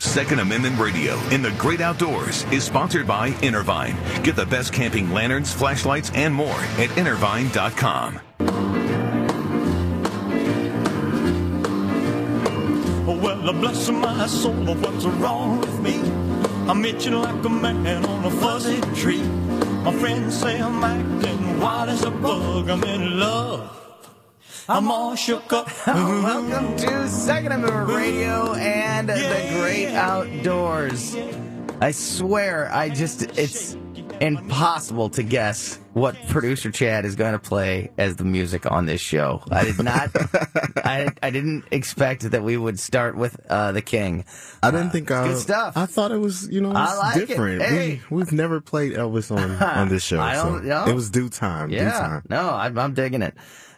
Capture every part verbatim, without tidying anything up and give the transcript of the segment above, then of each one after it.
Second Amendment Radio in the great outdoors is sponsored by Intervine. Get the best camping lanterns, flashlights, and more at intervine dot com. Well, bless my soul, what's wrong with me? I'm itching like a man on a fuzzy tree. My friends say I'm acting wild as a bug. I'm in love. I'm all shook up. Welcome to Second Amendment Radio and yeah, the Great Outdoors. I swear, I just, it's impossible to guess what producer Chad is going to play as the music on this show. I did not, I, I didn't expect that we would start with uh, The King. I didn't uh, think I, good stuff. I thought it was, you know, it was I like different. It. Hey. We, we've never played Elvis on, on this show. I don't, so you know, it was due time. Yeah, due time. No, I'm, I'm digging it.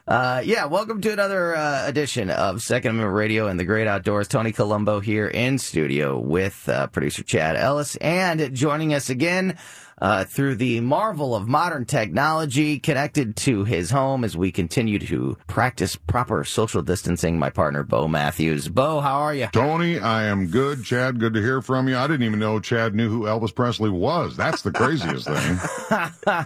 Uh, yeah, welcome to another uh, edition of Second Amendment Radio and the Great Outdoors. Tony Colombo here in studio with uh, producer Chad Ellis, and joining us again uh, through the marvel of modern technology, connected to his home as we continue to practice proper social distancing, my partner, Beau Matthews. Beau, how are you? Tony, I am good. Chad, good to hear from you. I didn't even know Chad knew who Elvis Presley was. That's the craziest thing.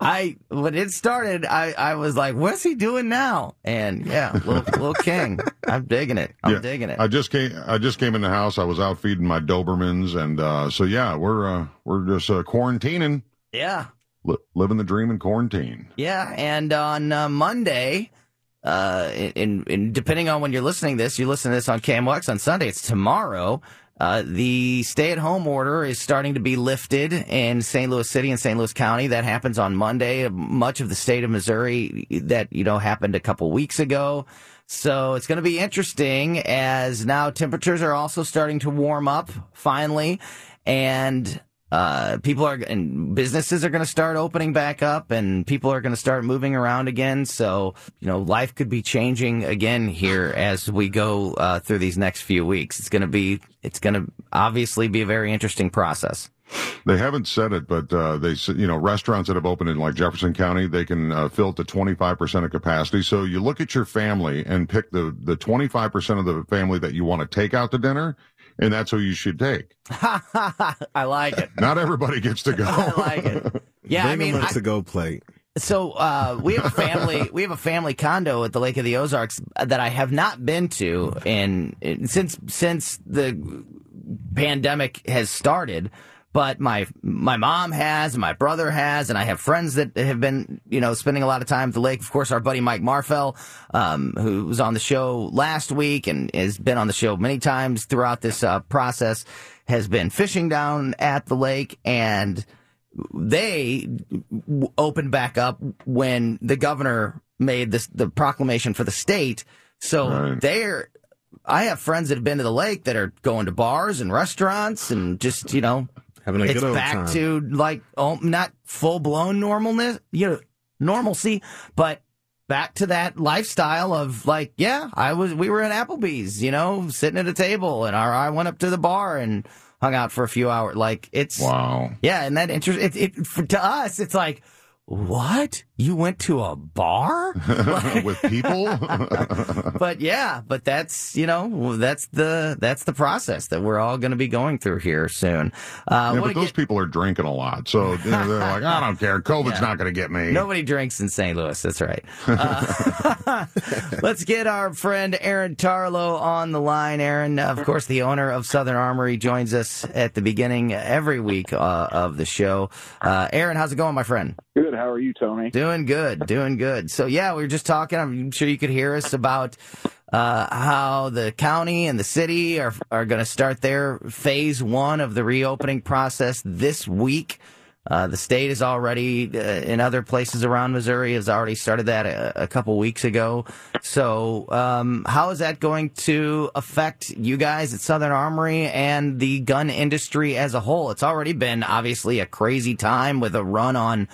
I when it started, I, I was like, "What's he doing now?" And yeah, little, little King, I'm digging it. I'm yeah, digging it. I just came. I just came in the house. I was out feeding my Dobermans, and uh, so yeah, we're uh, we're just uh, quarantining. Yeah, L- living the dream in quarantine. Yeah, and on uh, Monday, uh, in, in depending on when you're listening to this, you listen to this on K M O X on Sunday. It's tomorrow. Uh, the stay-at-home order is starting to be lifted in Saint Louis City and Saint Louis County. That happens on Monday. Much of the state of Missouri that, you know, happened a couple weeks ago. So it's going to be interesting as now temperatures are also starting to warm up finally. And uh, people are and businesses are going to start opening back up, and people are going to start moving around again. So, you know, life could be changing again here as we go uh, through these next few weeks. It's going to be it's going to obviously be a very interesting process. They haven't said it, but uh, they, you know, restaurants that have opened in like Jefferson County, they can uh, fill to twenty-five percent of capacity. So you look at your family and pick the, the twenty-five percent of the family that you want to take out to dinner. And that's who you should take. I like it. Not everybody gets to go. I like it. Yeah, I mean, I, to go play. So uh, we have a family. We have a family condo at the Lake of the Ozarks that I have not been to, and since since the pandemic has started. But my my mom has, and my brother has, and I have friends that have been, you know, spending a lot of time at the lake. Of course, our buddy Mike Marfell, um, who was on the show last week and has been on the show many times throughout this uh, process, has been fishing down at the lake, and they opened back up when the governor made this, the proclamation for the state. So right. they're I have friends that have been to the lake that are going to bars and restaurants and just, you know. Having a it's good old back time. To like oh, not full blown normalness, you know, normalcy, but back to that lifestyle of like, yeah, I was we were in Applebee's, you know, sitting at a table, and our, I went up to the bar and hung out for a few hours. Like it's wow, yeah, and that interest. It, it for, to us, it's like what? You went to a bar? With people? But yeah, but that's, you know, that's the that's the process that we're all going to be going through here soon. Uh, yeah, but those get... people are drinking a lot. So you know, they're like, I don't care. COVID's yeah. not going to get me. Nobody drinks in Saint Louis. That's right. Uh, let's get our friend Aaron Tarlow on the line. Aaron, of course, the owner of Southern Armory, joins us at the beginning every week uh, of the show. Uh, Aaron, how's it going, my friend? Good. How are you, Tony? Doing good, doing good. So, yeah, we were just talking. I'm sure you could hear us about uh, how the county and the city are are going to start their phase one of the reopening process this week. Uh, the state is already, uh, in other places around Missouri, has already started that a, a couple weeks ago. So um, how is that going to affect you guys at Southern Armory and the gun industry as a whole? It's already been, obviously, a crazy time with a run on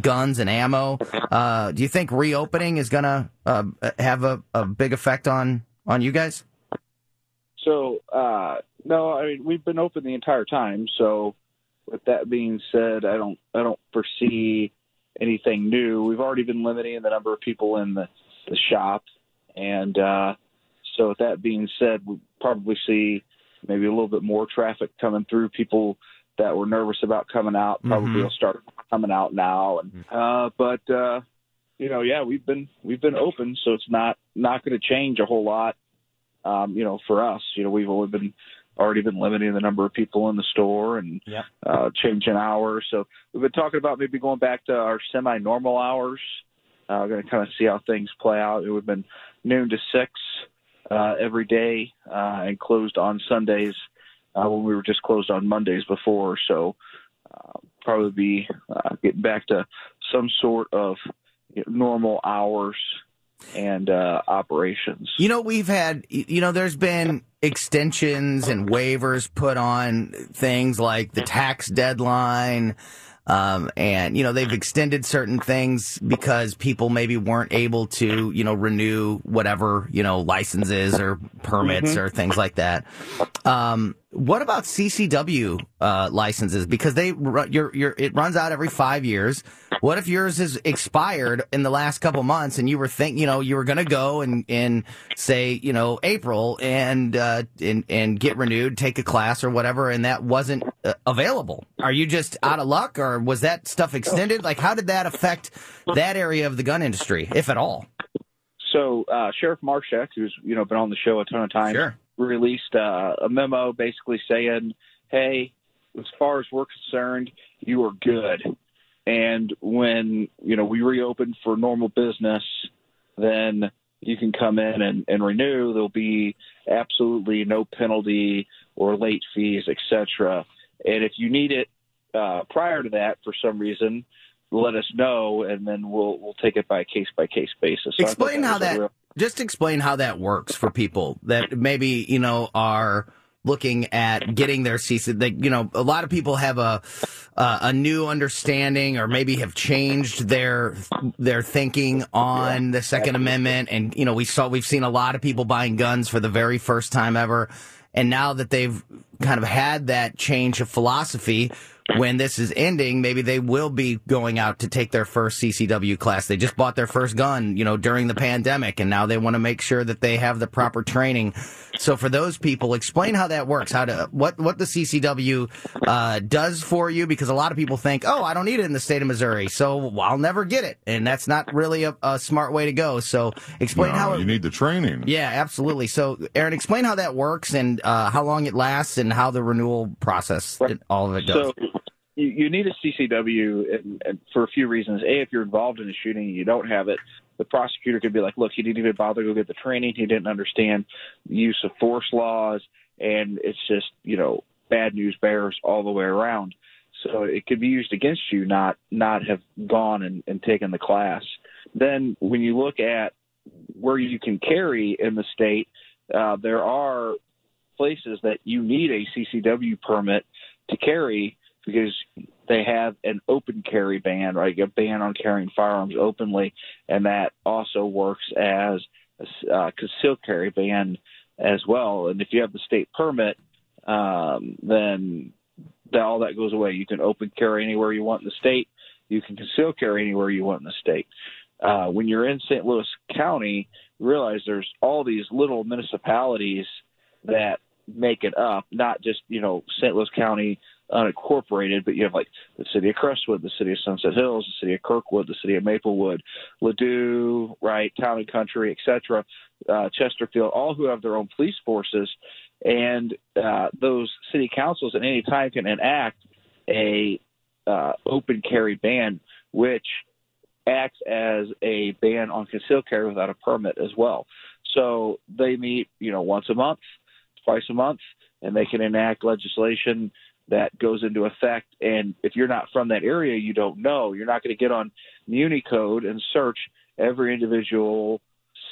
guns and ammo. Uh, do you think reopening is going to uh, have a, a big effect on, on you guys? So, uh, no, I mean, we've been open the entire time, so... With that being said, I don't I don't foresee anything new. We've already been limiting the number of people in the, the shop. And uh, so with that being said, we'll probably see maybe a little bit more traffic coming through. People that were nervous about coming out probably mm-hmm. will start coming out now. And uh, But, uh, you know, yeah, we've been we've been open, so it's not, not going to change a whole lot, um, you know, for us. You know, we've only been... already been limiting the number of people in the store and yeah. uh, changing hours. So we've been talking about maybe going back to our semi-normal hours. Uh, we're going to kind of see how things play out. We've been noon to six uh, every day uh, and closed on Sundays uh, when we were just closed on Mondays before. So uh, probably be uh, getting back to some sort of you know, normal hours and uh, operations. You know, we've had, you know, there's been extensions and waivers put on things like the tax deadline. Um, and, you know, they've extended certain things because people maybe weren't able to, you know, renew whatever, you know, licenses or permits mm-hmm. or things like that. Um, what about C C W uh, licenses? Because they your your it runs out every five years. What if yours is expired in the last couple months and you were think you know you were going to go and in say you know April and uh, and and get renewed, take a class or whatever, and that wasn't uh, available? Are you just out of luck, or was that stuff extended? Like, how did that affect that area of the gun industry, if at all? So uh, Sheriff Marshak, who's you know been on the show a ton of times, sure. released uh, a memo basically saying, "Hey, as far as we're concerned, you are good." And when, you know, we reopen for normal business, then you can come in and, and renew. There'll be absolutely no penalty or late fees, et cetera. And if you need it uh, prior to that for some reason, let us know, and then we'll we'll take it by a case-by-case basis. So explain that how that real- – just explain how that works for people that maybe, you know, are – looking at getting their C C W, they, you know, a lot of people have a uh, a new understanding, or maybe have changed their their thinking on the Second Amendment. And you know, we saw we've seen a lot of people buying guns for the very first time ever. And now that they've kind of had that change of philosophy, when this is ending, maybe they will be going out to take their first C C W class. They just bought their first gun, you know, during the pandemic, and now they want to make sure that they have the proper training. So for those people, explain how that works, how to what, what the C C W uh, does for you, because a lot of people think, oh, I don't need it in the state of Missouri, so I'll never get it. And that's not really a, a smart way to go. So explain no, how it, you need the training. Yeah, absolutely. So, Aaron, explain how that works and uh, how long it lasts and how the renewal process, right. all of it goes. So, you need a C C W and, and for a few reasons. A, if you're involved in a shooting and you don't have it, the prosecutor could be like, look, he didn't even bother to go get the training. He didn't understand the use of force laws. And it's just, you know, bad news bears all the way around. So it could be used against you not not have gone and, and taken the class. Then when you look at where you can carry in the state, uh, there are places that you need a C C W permit to carry, because they have an open carry ban, right? A ban on carrying firearms openly, and that also works as a uh, concealed carry ban as well. And if you have the state permit, um, then that, all that goes away. You can open carry anywhere you want in the state. You can conceal carry anywhere you want in the state. Uh, when you're in Saint Louis County, realize there's all these little municipalities that make it up, not just, you know, Saint Louis County unincorporated, but you have like the city of Crestwood, the city of Sunset Hills, the city of Kirkwood, the city of Maplewood, Ladue, right, Town and Country, et cetera, uh, Chesterfield, all who have their own police forces. And uh, those city councils at any time can enact a uh, open carry ban, which acts as a ban on concealed carry without a permit as well. So they meet, you know, once a month, twice a month, and they can enact legislation that goes into effect. And if you're not from that area, you don't know. You're not going to get on MuniCode and search every individual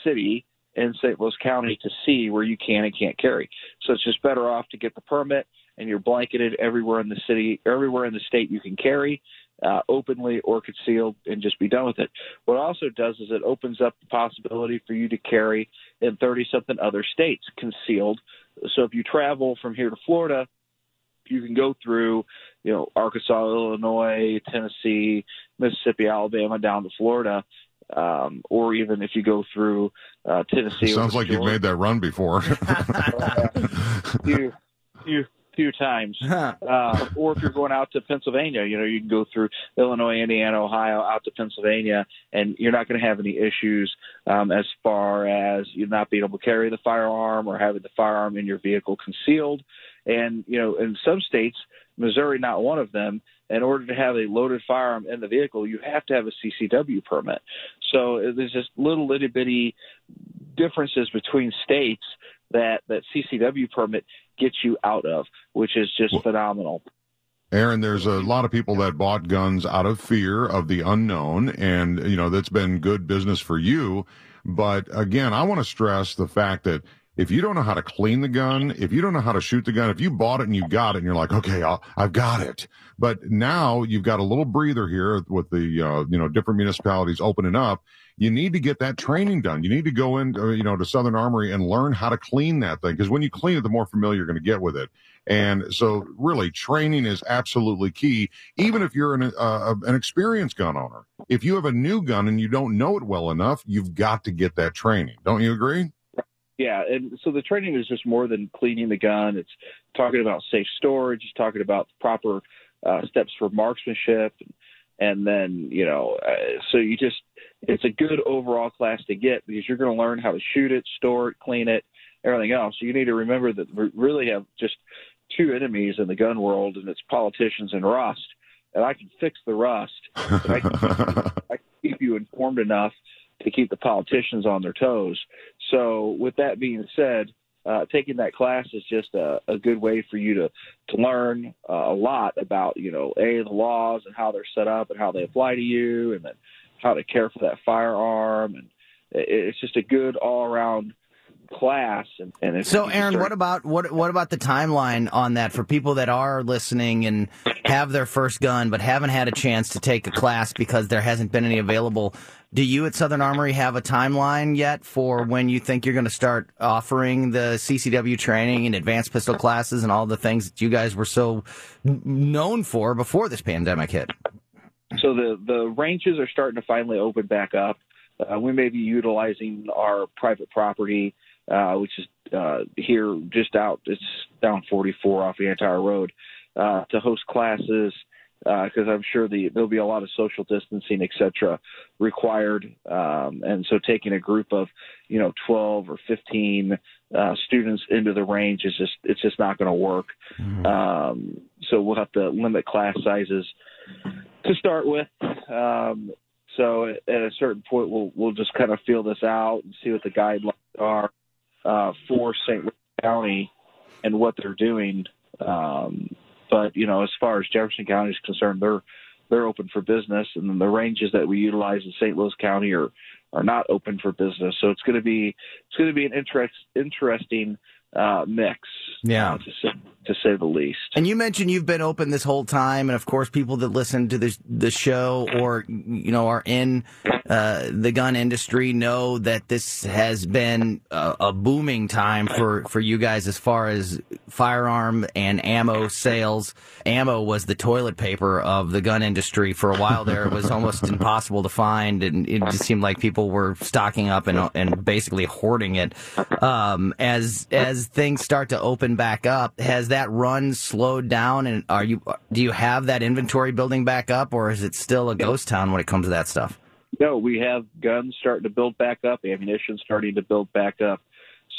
city in Saint Louis County to see where you can and can't carry. So it's just better off to get the permit, and you're blanketed everywhere in the city, everywhere in the state you can carry, uh, openly or concealed, and just be done with it. What it also does is it opens up the possibility for you to carry in thirty-something other states concealed. So if you travel from here to Florida, you can go through, you know, Arkansas, Illinois, Tennessee, Mississippi, Alabama, down to Florida, um, or even if you go through uh, Tennessee. Sounds like Georgia. You've made that run before. uh, you, you. few times uh, or if you're going out to Pennsylvania, you know, you can go through Illinois, Indiana, Ohio, out to Pennsylvania, and you're not going to have any issues um, as far as you not being able to carry the firearm or having the firearm in your vehicle concealed. And, you know, in some states, Missouri not one of them, in order to have a loaded firearm in the vehicle, you have to have a C C W permit. So there's just little itty bitty differences between states that that C C W permit gets you out of, which is just well, phenomenal. Aaron, there's a lot of people that bought guns out of fear of the unknown, and, you know, that's been good business for you. But, again, I want to stress the fact that if you don't know how to clean the gun, if you don't know how to shoot the gun, if you bought it and you got it and you're like, okay, I'll, I've got it. But now you've got a little breather here with the, uh, you know, different municipalities opening up. You need to get that training done. You need to go in, uh, you know, to Southern Armory and learn how to clean that thing. Because when you clean it, the more familiar you're going to get with it. And so really training is absolutely key, even if you're an, uh, an experienced gun owner. If you have a new gun and you don't know it well enough, you've got to get that training. Don't you agree? Yeah, and so the training is just more than cleaning the gun. It's talking about safe storage. It's talking about proper uh, steps for marksmanship. And then, you know, uh, so you just – it's a good overall class to get because you're going to learn how to shoot it, store it, clean it, everything else. So you need to remember that we really have just two enemies in the gun world, and it's politicians and rust. And I can fix the rust. But I, can, I can keep you informed enough to keep the politicians on their toes. So with that being said, uh, taking that class is just a, a good way for you to, to learn uh, a lot about, you know, A, the laws and how they're set up and how they apply to you, and then how to care for that firearm. And it, it's just a good all-around class. And, and so, Aaron, start... what about what what about the timeline on that for people that are listening and have their first gun but haven't had a chance to take a class because there hasn't been any available? Do you at Southern Armory have a timeline yet for when you think you're going to start offering the C C W training and advanced pistol classes and all the things that you guys were so known for before this pandemic hit? So the the ranges are starting to finally open back up. Uh, we may be utilizing our private property, uh, which is uh, here just out. It's down forty-four off the entire road, uh, to host classes. Because uh, I'm sure the, there'll be a lot of social distancing, et cetera, required. Um, and so taking a group of, you know, twelve or fifteen uh, students into the range is just it's just not going to work. Mm-hmm. Um, so we'll have to limit class sizes to start with. Um, so at a certain point, we'll we'll just kind of feel this out and see what the guidelines are uh, for Saint Louis County and what they're doing. Um But, you know, as far as Jefferson County is concerned, they're they're open for business. And then the ranges that we utilize in Saint Louis County are, are not open for business. So it's going to be it's going to be an interest, interesting uh, mix, yeah, uh, to, say, to say the least. And you mentioned you've been open this whole time. And, of course, people that listen to this, the show or, you know, are in uh, the gun industry know that this has been a, a booming time for, for you guys as far as firearm and ammo sales. Ammo was the toilet paper of the gun industry for a while there. It was almost impossible to find, and it just seemed like people were stocking up and and basically hoarding it. Um, as as things start to open back up, has that run slowed down, and are you do you have that inventory building back up, or is it still a ghost town when it comes to that stuff? No, we have guns starting to build back up, ammunition starting to build back up.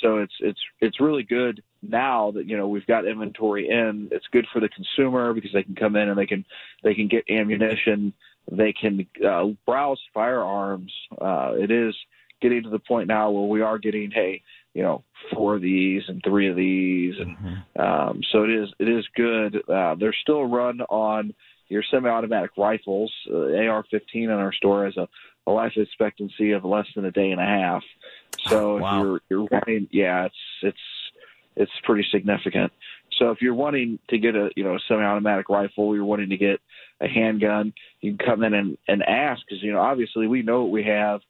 So it's it's it's really good now that, you know, we've got inventory in. It's good for the consumer because they can come in and they can they can get ammunition, they can uh, browse firearms. Uh, it is getting to the point now where we are getting, hey, you know, four of these and three of these, and mm-hmm. um, so it is it is good. Uh, they're still run on your semi-automatic rifles. uh, A R fifteen in our store has a, a life expectancy of less than a day and a half. So wow. if you're, you're wanting, yeah, it's it's it's pretty significant. So if you're wanting to get a you know a semi-automatic rifle, you're wanting to get a handgun, you can come in and, and ask, because you know obviously we know what we have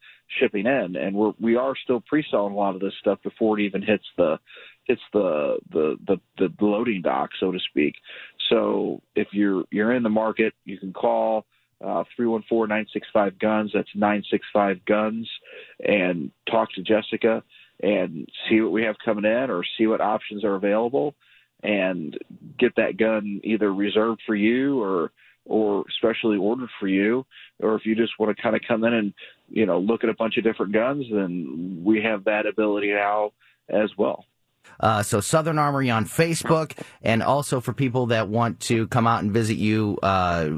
shipping in, and we're we are still pre-selling a lot of this stuff before it even hits the hits the the the, the loading dock, so to speak. So if you're you're in the market, you can call three one four, nine six five, guns. That's nine six five guns, and talk to Jessica and see what we have coming in, or see what options are available, and get that gun either reserved for you or or specially ordered for you. Or if you just want to kind of come in and you know look at a bunch of different guns, then we have that ability now as well. Uh, so Southern Armory on Facebook, and also for people that want to come out and visit you, uh,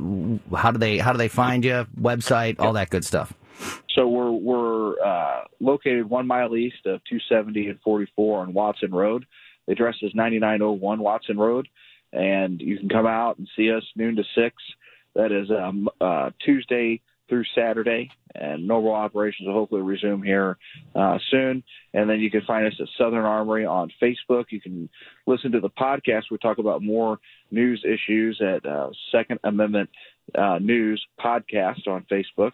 how do they how do they find you? Website, all that good stuff. So we're we're uh, located one mile east of two seventy and forty-four on Watson Road. The address is ninety-nine oh one Watson Road, and you can come out and see us noon to six. That is um, uh, Tuesday through Saturday, and normal operations will hopefully resume here uh, soon. And then you can find us at Southern Armory on Facebook. You can listen to the podcast. We talk about more news issues at uh, Second Amendment uh, News Podcast on Facebook.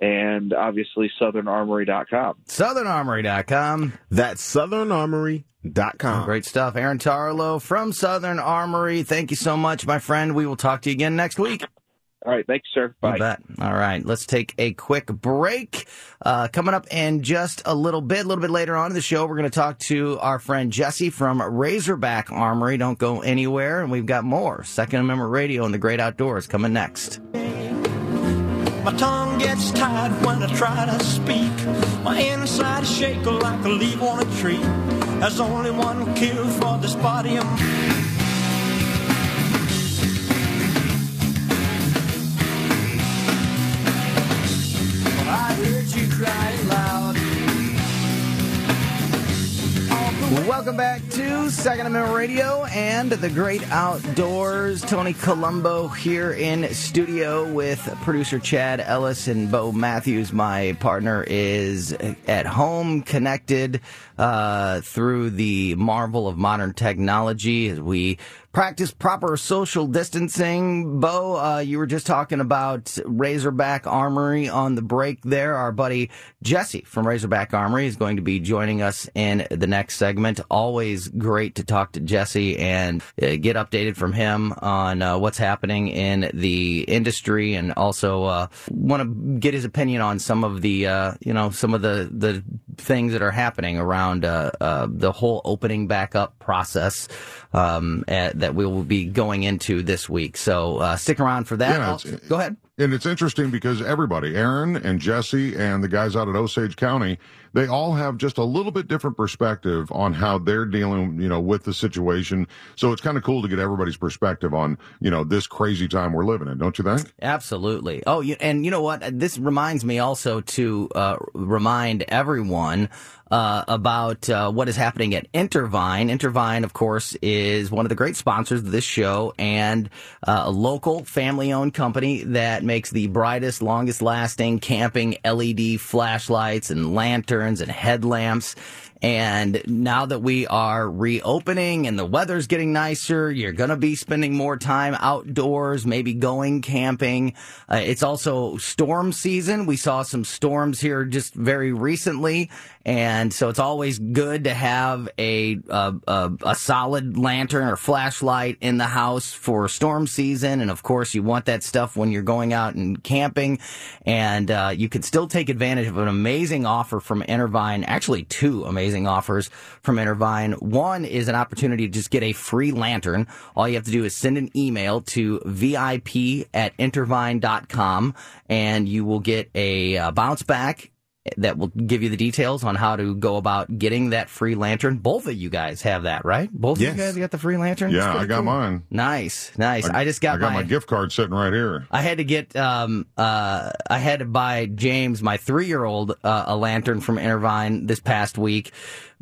And obviously, Southern Armory dot com. Southern Armory dot com. That's Southern Armory dot com. Great stuff. Aaron Tarlow from Southern Armory. Thank you so much, my friend. We will talk to you again next week. All right. Thanks, sir. Bye. You bet. All right. Let's take a quick break. Uh, coming up in just a little bit, a little bit later on in the show, we're going to talk to our friend Jesse from Razorback Armory. Don't go anywhere. And we've got more Second Amendment Radio and the Great Outdoors coming next. My tongue gets tied when I try to speak. My inside is shaking like a leaf on a tree. There's only one cure for this body. I heard you cry loud. Welcome back to Second Amendment Radio and the Great Outdoors. Tony Colombo here in studio with producer Chad Ellis and Beau Matthews. My partner is at home, connected uh, through the marvel of modern technology as we practice proper social distancing. Beau, uh, you were just talking about Razorback Armory on the break there. Our buddy Jesse from Razorback Armory is going to be joining us in the next segment. Always great to talk to Jesse and uh, get updated from him on uh, what's happening in the industry, and also uh, want to get his opinion on some of the, uh, you know, some of the, the things that are happening around uh, uh, the whole opening back up process um, at, that we will be going into this week. So uh, stick around for that. Yeah, go ahead. And it's interesting because everybody, Aaron and Jesse and the guys out at Osage County, they all have just a little bit different perspective on how they're dealing, you know, with the situation. So it's kind of cool to get everybody's perspective on, you know, this crazy time we're living in, don't you think? Absolutely. Oh, you, and you know what? This reminds me also to uh, remind everyone Uh, about uh, what is happening at Intervine. Intervine, of course, is one of the great sponsors of this show, and uh, a local family-owned company that makes the brightest, longest-lasting camping L E D flashlights and lanterns and headlamps. And now that we are reopening and the weather's getting nicer, you're going to be spending more time outdoors, maybe going camping. Uh, it's also storm season. We saw some storms here just very recently. And so it's always good to have a, a, a, a solid lantern or flashlight in the house for storm season. And, of course, you want that stuff when you're going out and camping. And uh, you can still take advantage of an amazing offer from Intervine, actually two amazing Amazing offers from Intervine. One is an opportunity to just get a free lantern. All you have to do is send an email to V I P at intervine dot com, and you will get a uh, bounce back that will give you the details on how to go about getting that free lantern. Both of you guys have that, right? Both yes. of you guys got the free lantern? Yeah, I got cool. mine. Nice, nice. I, I just got, I got my, my gift card sitting right here. I had to get, um, uh, I had to buy James, my three-year-old, uh, a lantern from Intervine this past week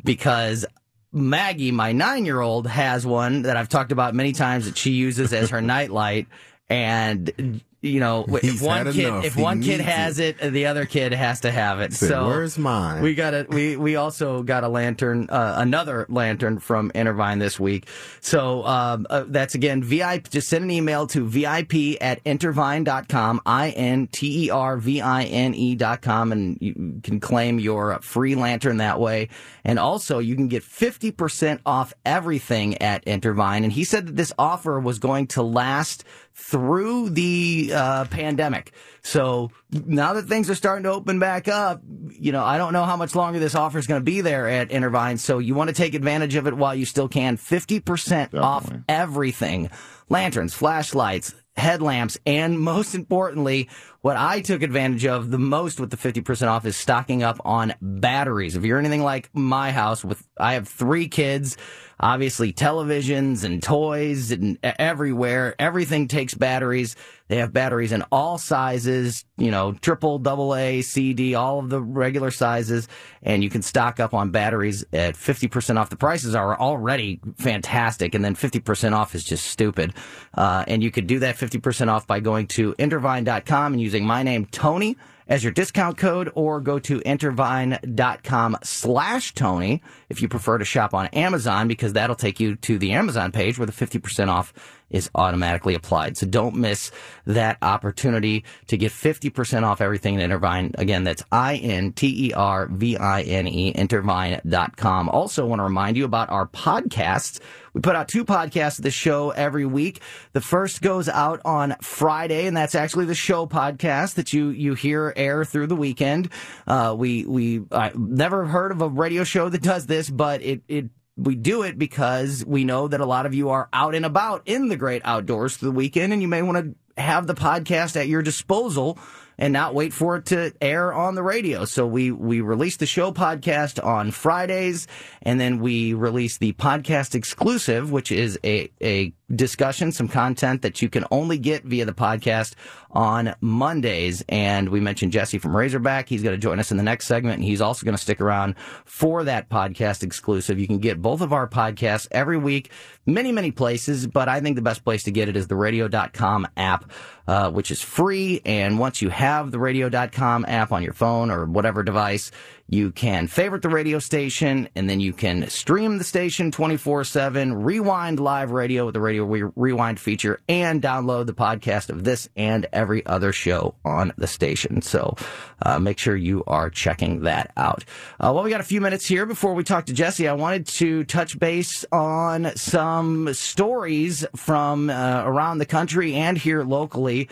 because Maggie, my nine-year-old, has one that I've talked about many times that she uses as her nightlight, and you know, if He's one kid enough. if he one kid has it. it, the other kid has to have it. Said, so where's mine? We got a we we also got a lantern, uh, another lantern from Intervine this week. So um, uh, that's again V I P. Just send an email to V I P at intervine dot com, I N T E R V I N E dot com, and you can claim your free lantern that way. And also, you can get fifty percent off everything at Intervine. And he said that this offer was going to last through the uh, pandemic. So now that things are starting to open back up, you know, I don't know how much longer this offer is going to be there at Intervine. So you want to take advantage of it while you still can. fifty percent off everything. Lanterns, flashlights, headlamps, and most importantly, what I took advantage of the most with the fifty percent off is stocking up on batteries. If you're anything like my house, with I have three kids, obviously televisions and toys and everywhere, everything takes batteries. They have batteries in all sizes, you know, triple, double A, C, D, all of the regular sizes, and you can stock up on batteries at fifty percent off. The prices are already fantastic, and then fifty percent off is just stupid. Uh, and you could do that fifty percent off by going to intervine dot com and using my name, Tony, as your discount code, or go to intervine dot com slash Tony if you prefer to shop on Amazon, because that'll take you to the Amazon page where the fifty percent off is automatically applied. So don't miss that opportunity to get fifty percent off everything at Intervine. Again, that's I N T E R V I N E, intervine dot com. Also want to remind you about our podcasts. We put out two podcasts of the show every week. The first goes out on Friday, and that's actually the show podcast that you you hear air through the weekend. Uh, we we I never heard of a radio show that does this, but it it we do it because we know that a lot of you are out and about in the great outdoors through the weekend, and you may want to have the podcast at your disposal and not wait for it to air on the radio. So we, we release the show podcast on Fridays, and then we release the podcast exclusive, which is a, a discussion, some content that you can only get via the podcast on Mondays. And we mentioned Jesse from Razorback. He's going to join us in the next segment, and he's also going to stick around for that podcast exclusive. You can get both of our podcasts every week, many, many places, but I think the best place to get it is the radio dot com app, uh, which is free. And once you have have the radio dot com app on your phone or whatever device, you can favorite the radio station, and then you can stream the station twenty-four seven, rewind live radio with the Radio re- Rewind feature, and download the podcast of this and every other show on the station. So uh, make sure you are checking that out. Uh, well, we got a few minutes here before we talk to Jesse. I wanted to touch base on some stories from uh, around the country and here locally.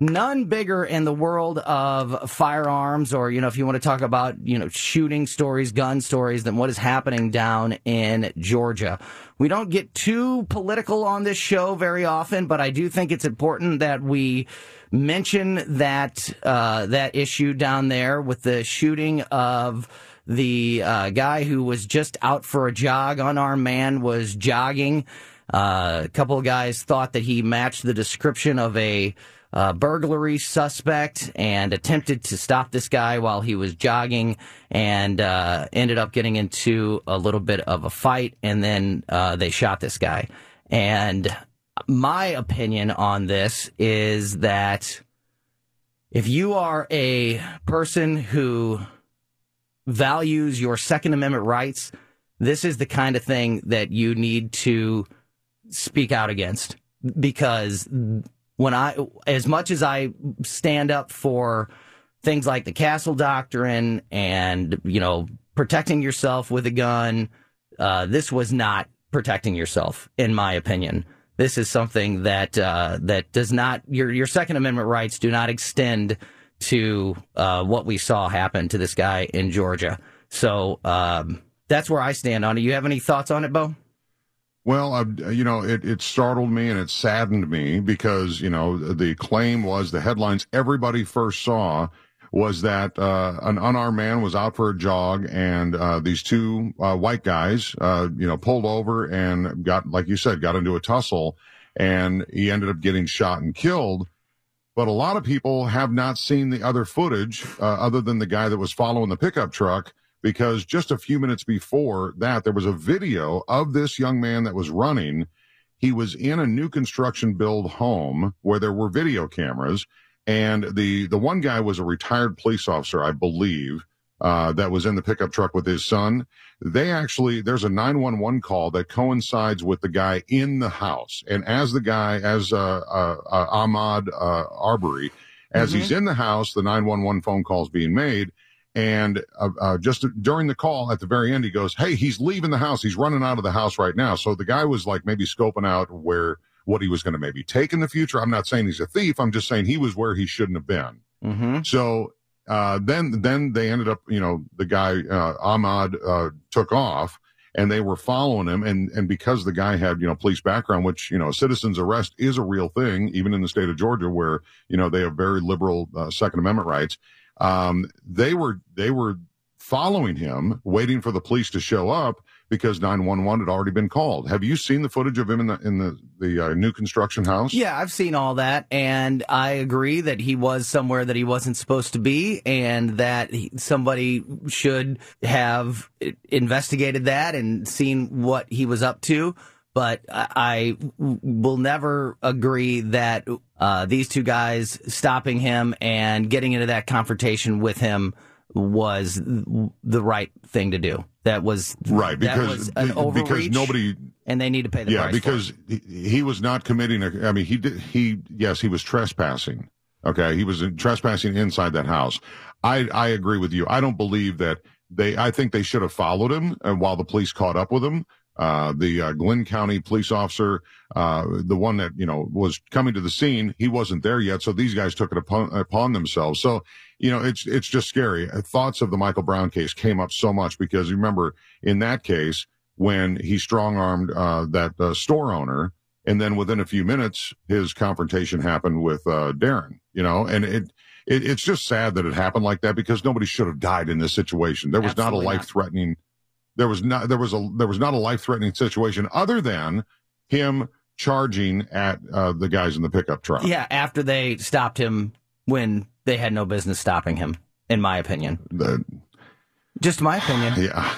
None bigger in the world of firearms, or, you know, if you want to talk about, you know, shooting stories, gun stories, than what is happening down in Georgia. We don't get too political on this show very often, but I do think it's important that we mention that, uh, that issue down there with the shooting of the, uh, guy who was just out for a jog. Unarmed man was jogging. Uh, a couple of guys thought that he matched the description of a, Uh, burglary suspect and attempted to stop this guy while he was jogging, and uh, ended up getting into a little bit of a fight, and then uh, they shot this guy. And my opinion on this is that if you are a person who values your Second Amendment rights, this is the kind of thing that you need to speak out against. Because when I, as much as I stand up for things like the Castle Doctrine and, you know, protecting yourself with a gun, uh, this was not protecting yourself, in my opinion. This is something that uh, that does not, your your Second Amendment rights do not extend to uh, what we saw happen to this guy in Georgia. So um, that's where I stand on it. You have any thoughts on it, Beau? Well, uh, you know, it, it startled me and it saddened me because, you know, the claim was, the headlines everybody first saw was that uh, an unarmed man was out for a jog and uh, these two uh, white guys, uh, you know, pulled over and got, like you said, got into a tussle, and he ended up getting shot and killed. But a lot of people have not seen the other footage uh, other than the guy that was following the pickup truck. Because just a few minutes before that, there was a video of this young man that was running. He was in a new construction build home where there were video cameras. And the, the one guy was a retired police officer, I believe, uh, that was in the pickup truck with his son. They actually, there's a nine one one call that coincides with the guy in the house. And as the guy, as uh, uh, uh, Ahmaud uh, Arbery, as mm-hmm. he's in the house, the nine one one phone call is being made. And uh, uh, just during the call at the very end, he goes, hey, he's leaving the house. He's running out of the house right now. So the guy was like maybe scoping out where, what he was going to maybe take in the future. I'm not saying he's a thief. I'm just saying he was where he shouldn't have been. Mm-hmm. So uh, then then they ended up, you know, the guy, uh, Ahmaud, uh, took off and they were following him. And, and because the guy had, you know, police background, which, you know, citizen's arrest is a real thing, even in the state of Georgia, where, you know, they have very liberal uh, Second Amendment rights. Um, they were, they were following him, waiting for the police to show up because nine one one had already been called. Have you seen the footage of him in the, in the, the uh, new construction house? Yeah, I've seen all that. And I agree that he was somewhere that he wasn't supposed to be, and that he, somebody should have investigated that and seen what he was up to. But I will never agree that uh, these two guys stopping him and getting into that confrontation with him was the right thing to do. That was right because that was an overreach, because nobody, and they need to pay the yeah, price. Yeah, because for it. He was not committing. A, I mean, he did. He yes, he was trespassing. Okay, he was trespassing inside that house. I I agree with you. I don't believe that they. I think they should have followed him while the police caught up with him. Uh, the uh, Glenn County police officer, uh, the one that, you know, was coming to the scene, he wasn't there yet. So these guys took it upon, upon themselves. So, you know, it's, it's just scary. Thoughts of the Michael Brown case came up so much because, you remember, in that case, when he strong-armed uh, that uh, store owner, and then within a few minutes, his confrontation happened with uh, Darren, you know, and it, it it's just sad that it happened like that because nobody should have died in this situation. There was Absolutely not a life-threatening There was not there was a there was not a life-threatening situation other than him charging at uh, the guys in the pickup truck. Yeah, after they stopped him when they had no business stopping him, in my opinion. The, Just my opinion. Yeah.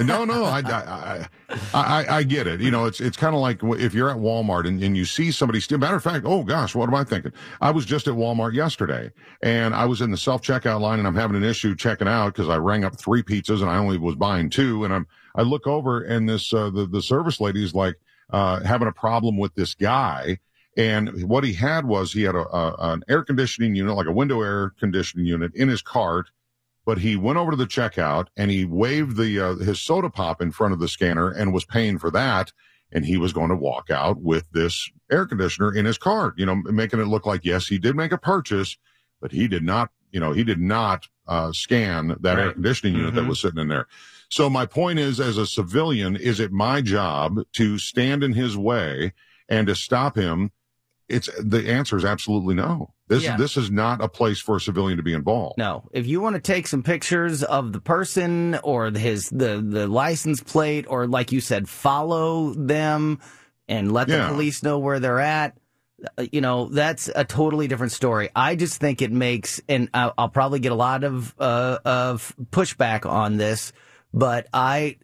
No, no, I, I, I, I get it. You know, it's it's kind of like if you're at Walmart and, and you see somebody steal. Matter of fact, oh gosh, what am I thinking? I was just at Walmart yesterday, and I was in the self-checkout line, and I'm having an issue checking out because I rang up three pizzas and I only was buying two, and I'm I look over and this uh, the the service lady's like uh, having a problem with this guy. And what he had was he had a, a an air conditioning unit, like a window air conditioning unit, in his cart. But he went over to the checkout and he waved the uh, his soda pop in front of the scanner and was paying for that. And he was going to walk out with this air conditioner in his cart, you know, making it look like, yes, he did make a purchase, but he did not, you know, he did not uh, scan that right. air conditioning unit mm-hmm. that was sitting in there. So my point is, as a civilian, is it my job to stand in his way and to stop him? It's the answer is absolutely no. This yeah. this is not a place for a civilian to be involved. No, if you want to take some pictures of the person or his the the license plate, or like you said, follow them and let yeah. the police know where they're at. You know, that's a totally different story. I just think it makes, and I'll, I'll probably get a lot of uh, of pushback on this, but I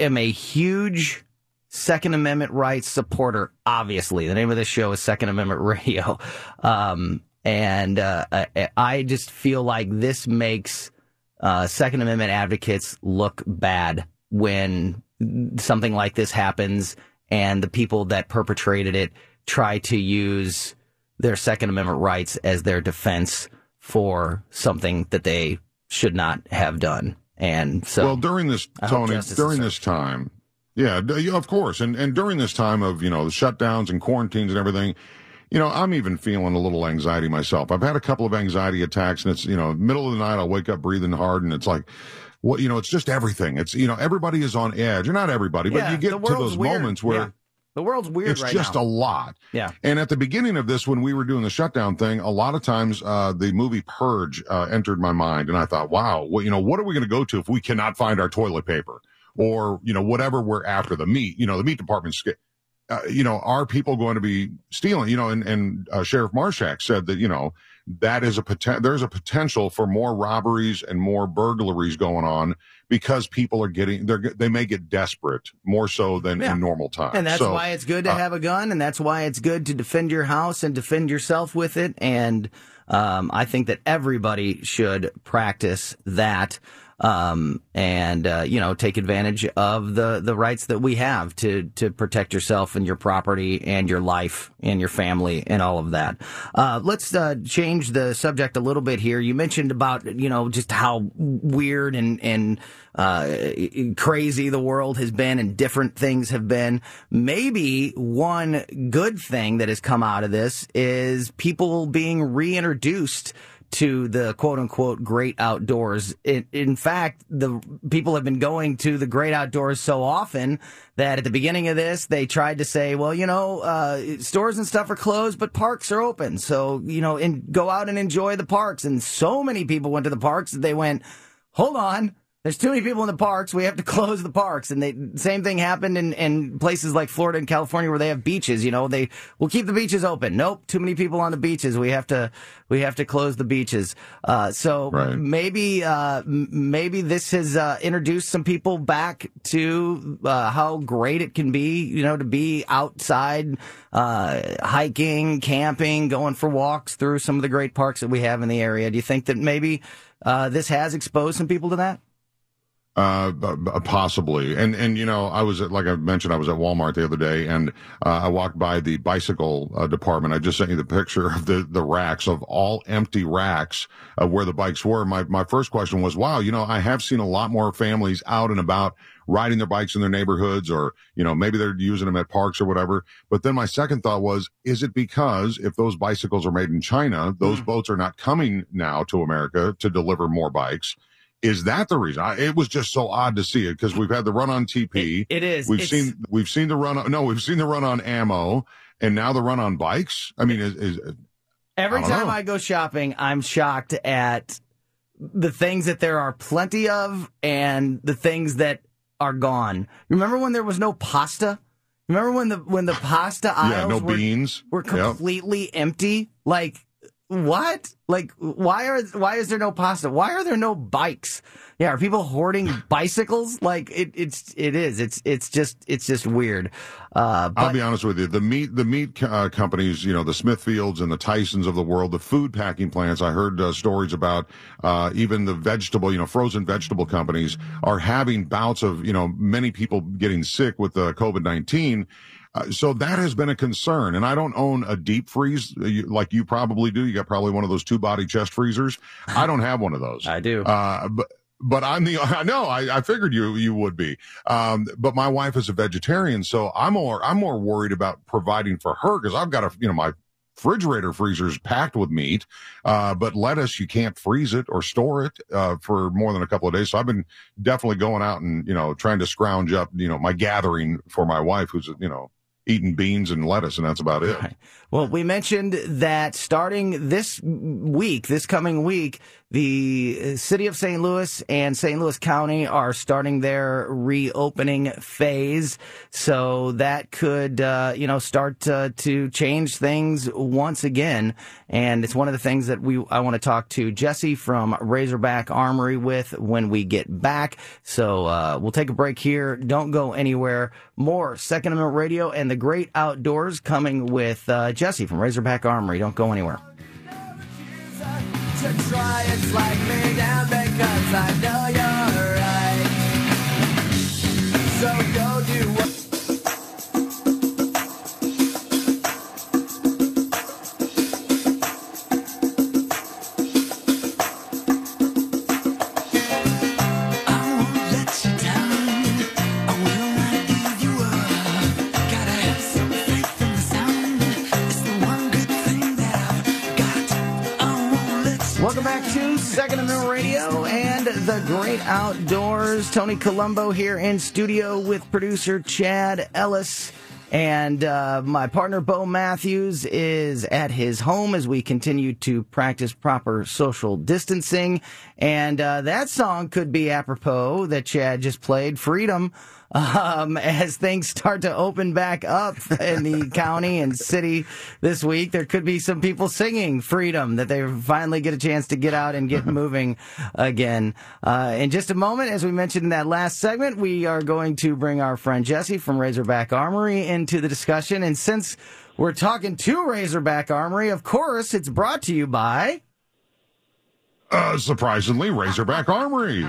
am a huge Second Amendment rights supporter. Obviously, the name of this show is Second Amendment Radio, um, and uh, I, I just feel like this makes uh, Second Amendment advocates look bad when something like this happens and the people that perpetrated it try to use their Second Amendment rights as their defense for something that they should not have done. And so, well, during this, Tony, during this time, yeah, of course. And, and during this time of, you know, the shutdowns and quarantines and everything, you know, I'm even feeling a little anxiety myself. I've had a couple of anxiety attacks, and it's, you know, middle of the night, I'll wake up breathing hard, and it's like, what, you know, it's just everything. It's, you know, everybody is on edge. Or not everybody, but yeah, you get to those weird moments where... Yeah. The world's weird right now. It's just a lot. Yeah. And at the beginning of this, when we were doing the shutdown thing, a lot of times uh, the movie Purge uh, entered my mind. And I thought, wow, well, you know, what are we going to go to if we cannot find our toilet paper? Or, you know, whatever we're after, the meat, you know, the meat department's, uh, you know, are people going to be stealing? You know, and, and uh, Sheriff Marshak said that, you know, that is a poten- there's a potential for more robberies and more burglaries going on because people are getting, they're, they may get desperate more so than yeah. in normal times. And that's so, why it's good to uh, have a gun, and that's why it's good to defend your house and defend yourself with it. And um, I think that everybody should practice that um, and, uh, you know, take advantage of the, the rights that we have to, to protect yourself and your property and your life and your family and all of that. Uh, let's uh, change the subject a little bit here. You mentioned about, you know, just how weird and, and uh, crazy the world has been and different things have been. Maybe one good thing that has come out of this is people being reintroduced to the quote-unquote great outdoors. It, in fact, the people have been going to the great outdoors so often that at the beginning of this, they tried to say, well, you know, uh, stores and stuff are closed, but parks are open. So, you know, and go out and enjoy the parks. And so many people went to the parks that they went, hold on, there's too many people in the parks. We have to close the parks. And the same thing happened in, in places like Florida and California where they have beaches. You know, they will keep the beaches open. Nope, too many people on the beaches. We have to we have to close the beaches. Uh, so right. maybe uh, maybe this has uh, introduced some people back to uh, how great it can be, you know, to be outside, uh, hiking, camping, going for walks through some of the great parks that we have in the area. Do you think that maybe uh, this has exposed some people to that? Uh, possibly. And, and, you know, I was at, like I mentioned, I was at Walmart the other day, and, uh, I walked by the bicycle uh, department. I just sent you the picture of the, the racks of all empty racks of where the bikes were. My, my first question was, wow, you know, I have seen a lot more families out and about riding their bikes in their neighborhoods, or, you know, maybe they're using them at parks or whatever. But then my second thought was, is it because if those bicycles are made in China, those mm. boats are not coming now to America to deliver more bikes? Is that the reason? I, it was just so odd to see it because we've had the run on T P. It, it is. We've it's, seen we've seen the run on, no, we've seen the run on ammo, and now the run on bikes. I mean, is, is every I time know. I go shopping, I'm shocked at the things that there are plenty of and the things that are gone. Remember when there was no pasta? Remember when the when the pasta aisles yeah, no were, beans. were completely yep. empty? Like. What? Like, why are why is there no pasta? Why are there no bikes? Yeah, are people hoarding bicycles? Like, it, it's it is it's it's just it's just weird. Uh, but I'll be honest with you. The meat the meat uh, companies, you know, the Smithfields and the Tysons of the world, the food packing plants. I heard uh, stories about uh, even the vegetable, you know, frozen vegetable companies are having bouts of, you know, many people getting sick with the uh, COVID nineteen. Uh, so that has been a concern, and I don't own a deep freeze like you probably do. You got probably one of those two-body chest freezers. I don't have one of those. I do. Uh, but but I'm the I know I, I figured you you would be. Um, but my wife is a vegetarian, so I'm more I'm more worried about providing for her because I've got a you know my refrigerator freezer's packed with meat. Uh, but lettuce, you can't freeze it or store it uh, for more than a couple of days. So I've been definitely going out and you know trying to scrounge up you know my gathering for my wife who's you know. eating beans and lettuce, and that's about it. Right. Well, we mentioned that starting this week, this coming week, the city of Saint Louis and Saint Louis County are starting their reopening phase. So that could, uh, you know, start uh, to change things once again. And it's one of the things that we I want to talk to Jesse from Razorback Armory with when we get back. So uh, we'll take a break here. Don't go anywhere. More Second Amendment Radio and the Great Outdoors coming with uh, Jesse from Razorback Armory. Don't go anywhere. should try and slide me down because I know you're right. So go do what. Second Amendment Radio and the Great Outdoors. Tony Colombo here in studio with producer Chad Ellis. And uh, my partner, Beau Matthews, is at his home as we continue to practice proper social distancing. And uh, that song could be apropos that Chad just played, Freedom, um, as things start to open back up in the county and city this week. There could be some people singing Freedom, that they finally get a chance to get out and get moving again. Uh, in just a moment, as we mentioned in that last segment, we are going to bring our friend Jesse from Razorback Armory into the discussion. And since we're talking to Razorback Armory, of course, it's brought to you by... Uh, surprisingly, Razorback Armory.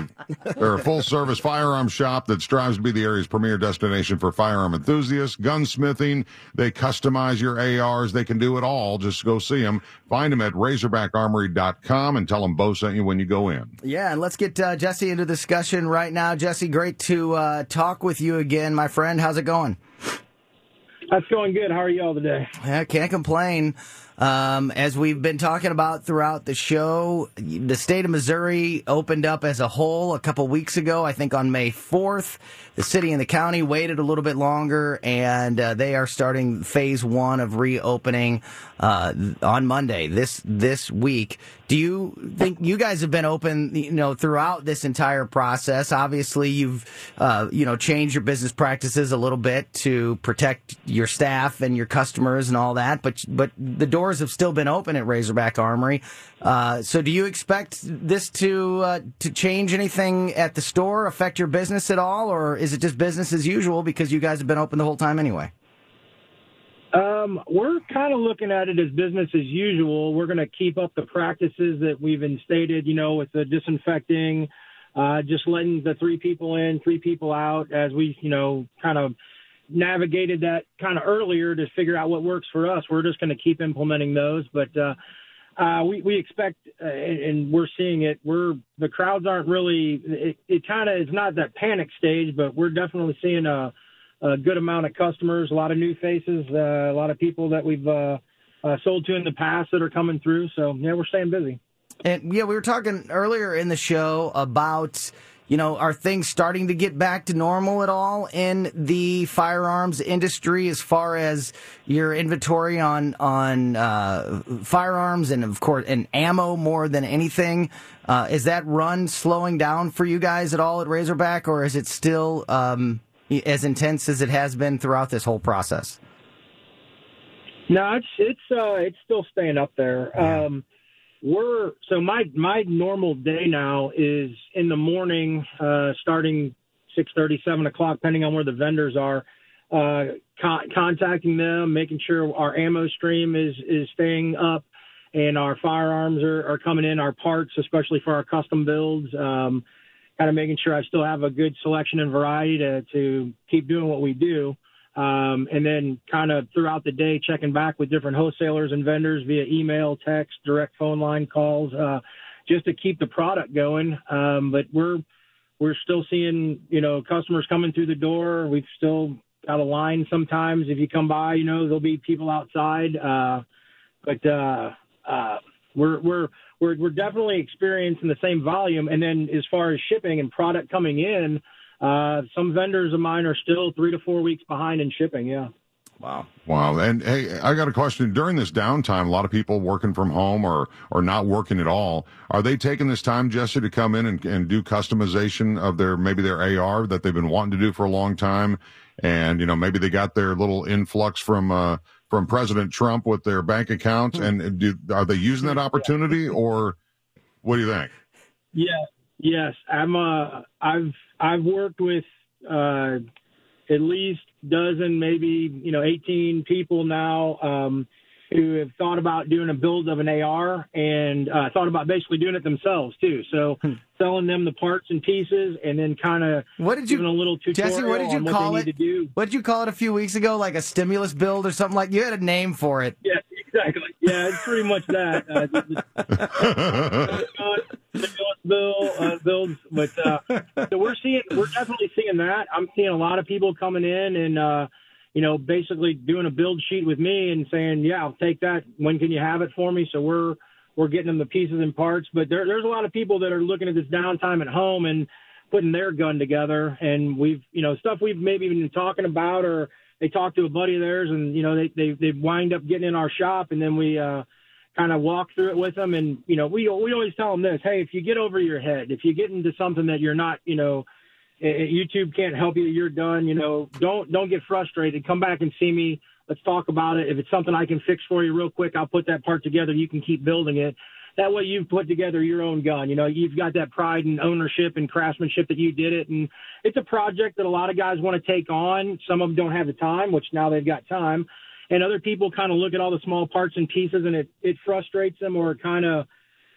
They're a full-service firearm shop that strives to be the area's premier destination for firearm enthusiasts, gunsmithing. They customize your A Rs. They can do it all. Just go see them. Find them at Razorback Armory dot com and tell them Beau sent you when you go in. Yeah, and let's get uh, Jesse into discussion right now. Jesse, great to uh, talk with you again, my friend. How's it going? That's going good. How are you all today? I can't complain. Um, as we've been talking about throughout the show, the state of Missouri opened up as a whole a couple weeks ago, I think on May fourth. The city and the county waited a little bit longer, and uh, they are starting phase one of reopening uh, on Monday, this this week. Do you think you guys have been open, you know, throughout this entire process? Obviously, you've, uh, you know, changed your business practices a little bit to protect your staff and your customers and all that, but but the door have still been open at Razorback Armory. Uh, so do you expect this to uh, to change anything at the store, affect your business at all, or is it just business as usual because you guys have been open the whole time anyway? Um, we're kind of looking at it as business as usual. We're going to keep up the practices that we've instated, you know, with the disinfecting, uh, just letting the three people in, three people out as we, you know, kind of navigated that kind of earlier to figure out what works for us. We're just going to keep implementing those, but uh, uh, we, we expect, uh, and, and we're seeing it, we're, the crowds aren't really, it, it kind of is not that panic stage, but we're definitely seeing a, a good amount of customers, a lot of new faces, uh, a lot of people that we've uh, uh, sold to in the past that are coming through. So, yeah, we're staying busy. And, yeah, we were talking earlier in the show about, you know, are things starting to get back to normal at all in the firearms industry as far as your inventory on on uh, firearms and, of course, and ammo more than anything? Uh, is that run slowing down for you guys at all at Razorback, or is it still um, as intense as it has been throughout this whole process? No, it's it's uh, it's still staying up there. Yeah. Um We're so my my normal day now is in the morning, uh, starting six thirty, seven o'clock, depending on where the vendors are, uh, con- contacting them, making sure our ammo stream is, is staying up and our firearms are, are coming in, our parts, especially for our custom builds, um, kind of making sure I still have a good selection and variety to, to keep doing what we do. Um, and then kind of throughout the day, checking back with different wholesalers and vendors via email, text, direct phone line calls, uh, just to keep the product going. Um, but we're, we're still seeing, you know, customers coming through the door. We've still got a line sometimes. If you come by, you know, there'll be people outside. Uh, but, uh, uh, we're, we're, we're, we're definitely experiencing the same volume. And then as far as shipping and product coming in, Uh, some vendors of mine are still three to four weeks behind in shipping, yeah. Wow. Wow. And, hey, I got a question. During this downtime, a lot of people working from home or, or not working at all, are they taking this time, Jesse, to come in and, and do customization of their maybe their A R that they've been wanting to do for a long time? And, you know, maybe they got their little influx from uh, from President Trump with their bank account. Mm-hmm. And do, are they using that opportunity yeah. or what do you think? Yeah. Yes, I'm. Uh, I've I've worked with uh, at least dozen, maybe you know, eighteen people now. Um, who have thought about doing a build of an A R and uh, thought about basically doing it themselves, too. So hmm. selling them the parts and pieces and then kind of giving a little tutorial Jesse, what did you on call what they it? need to do. What did you call it a few weeks ago, like a stimulus build or something like that? You had a name for it. Yeah, exactly. Yeah, it's pretty much that. Uh, stimulus bill, uh, builds. But, uh, so we're, seeing, we're definitely seeing that. I'm seeing a lot of people coming in and uh, – you know, basically doing a build sheet with me and saying, yeah, I'll take that. When can you have it for me? So we're we're getting them the pieces and parts. But there, there's a lot of people that are looking at this downtime at home and putting their gun together. And we've, you know, stuff we've maybe been talking about, or they talk to a buddy of theirs and, you know, they, they, they wind up getting in our shop, and then we uh, kind of walk through it with them. And, you know, we, we always tell them this, hey, if you get over your head, if you get into something that you're not, you know, YouTube can't help you, you're done, you know, don't don't get frustrated. Come back and see me. Let's talk about it. If it's something I can fix for you real quick, I'll put that part together. You can keep building it. That way you've put together your own gun. You know, you've got that pride and ownership and craftsmanship that you did it. And it's a project that a lot of guys want to take on. Some of them don't have the time, which now they've got time. And other people kind of look at all the small parts and pieces, and it, it frustrates them, or kind of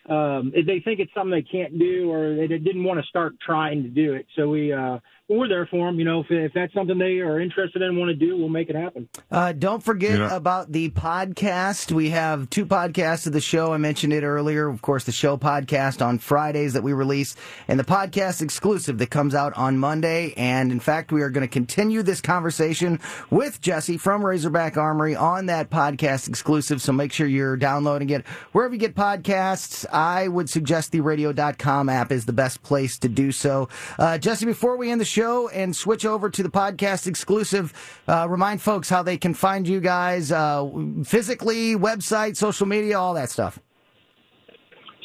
Um, they think it's something they can't do, or they didn't want to start trying to do it. So we, uh, we're there for them. You know, if, if that's something they are interested in and want to do, we'll make it happen. Uh, don't forget yeah. about the podcast. We have two podcasts of the show. I mentioned it earlier. Of course, the show podcast on Fridays that we release, and the podcast exclusive that comes out on Monday. And, in fact, we are going to continue this conversation with Jesse from Razorback Armory on that podcast exclusive. So make sure you're downloading it wherever you get podcasts. I would suggest the radio dot com app is the best place to do so. Uh, Jesse, before we end the show and switch over to the podcast exclusive, uh, remind folks how they can find you guys uh, physically, website, social media, all that stuff.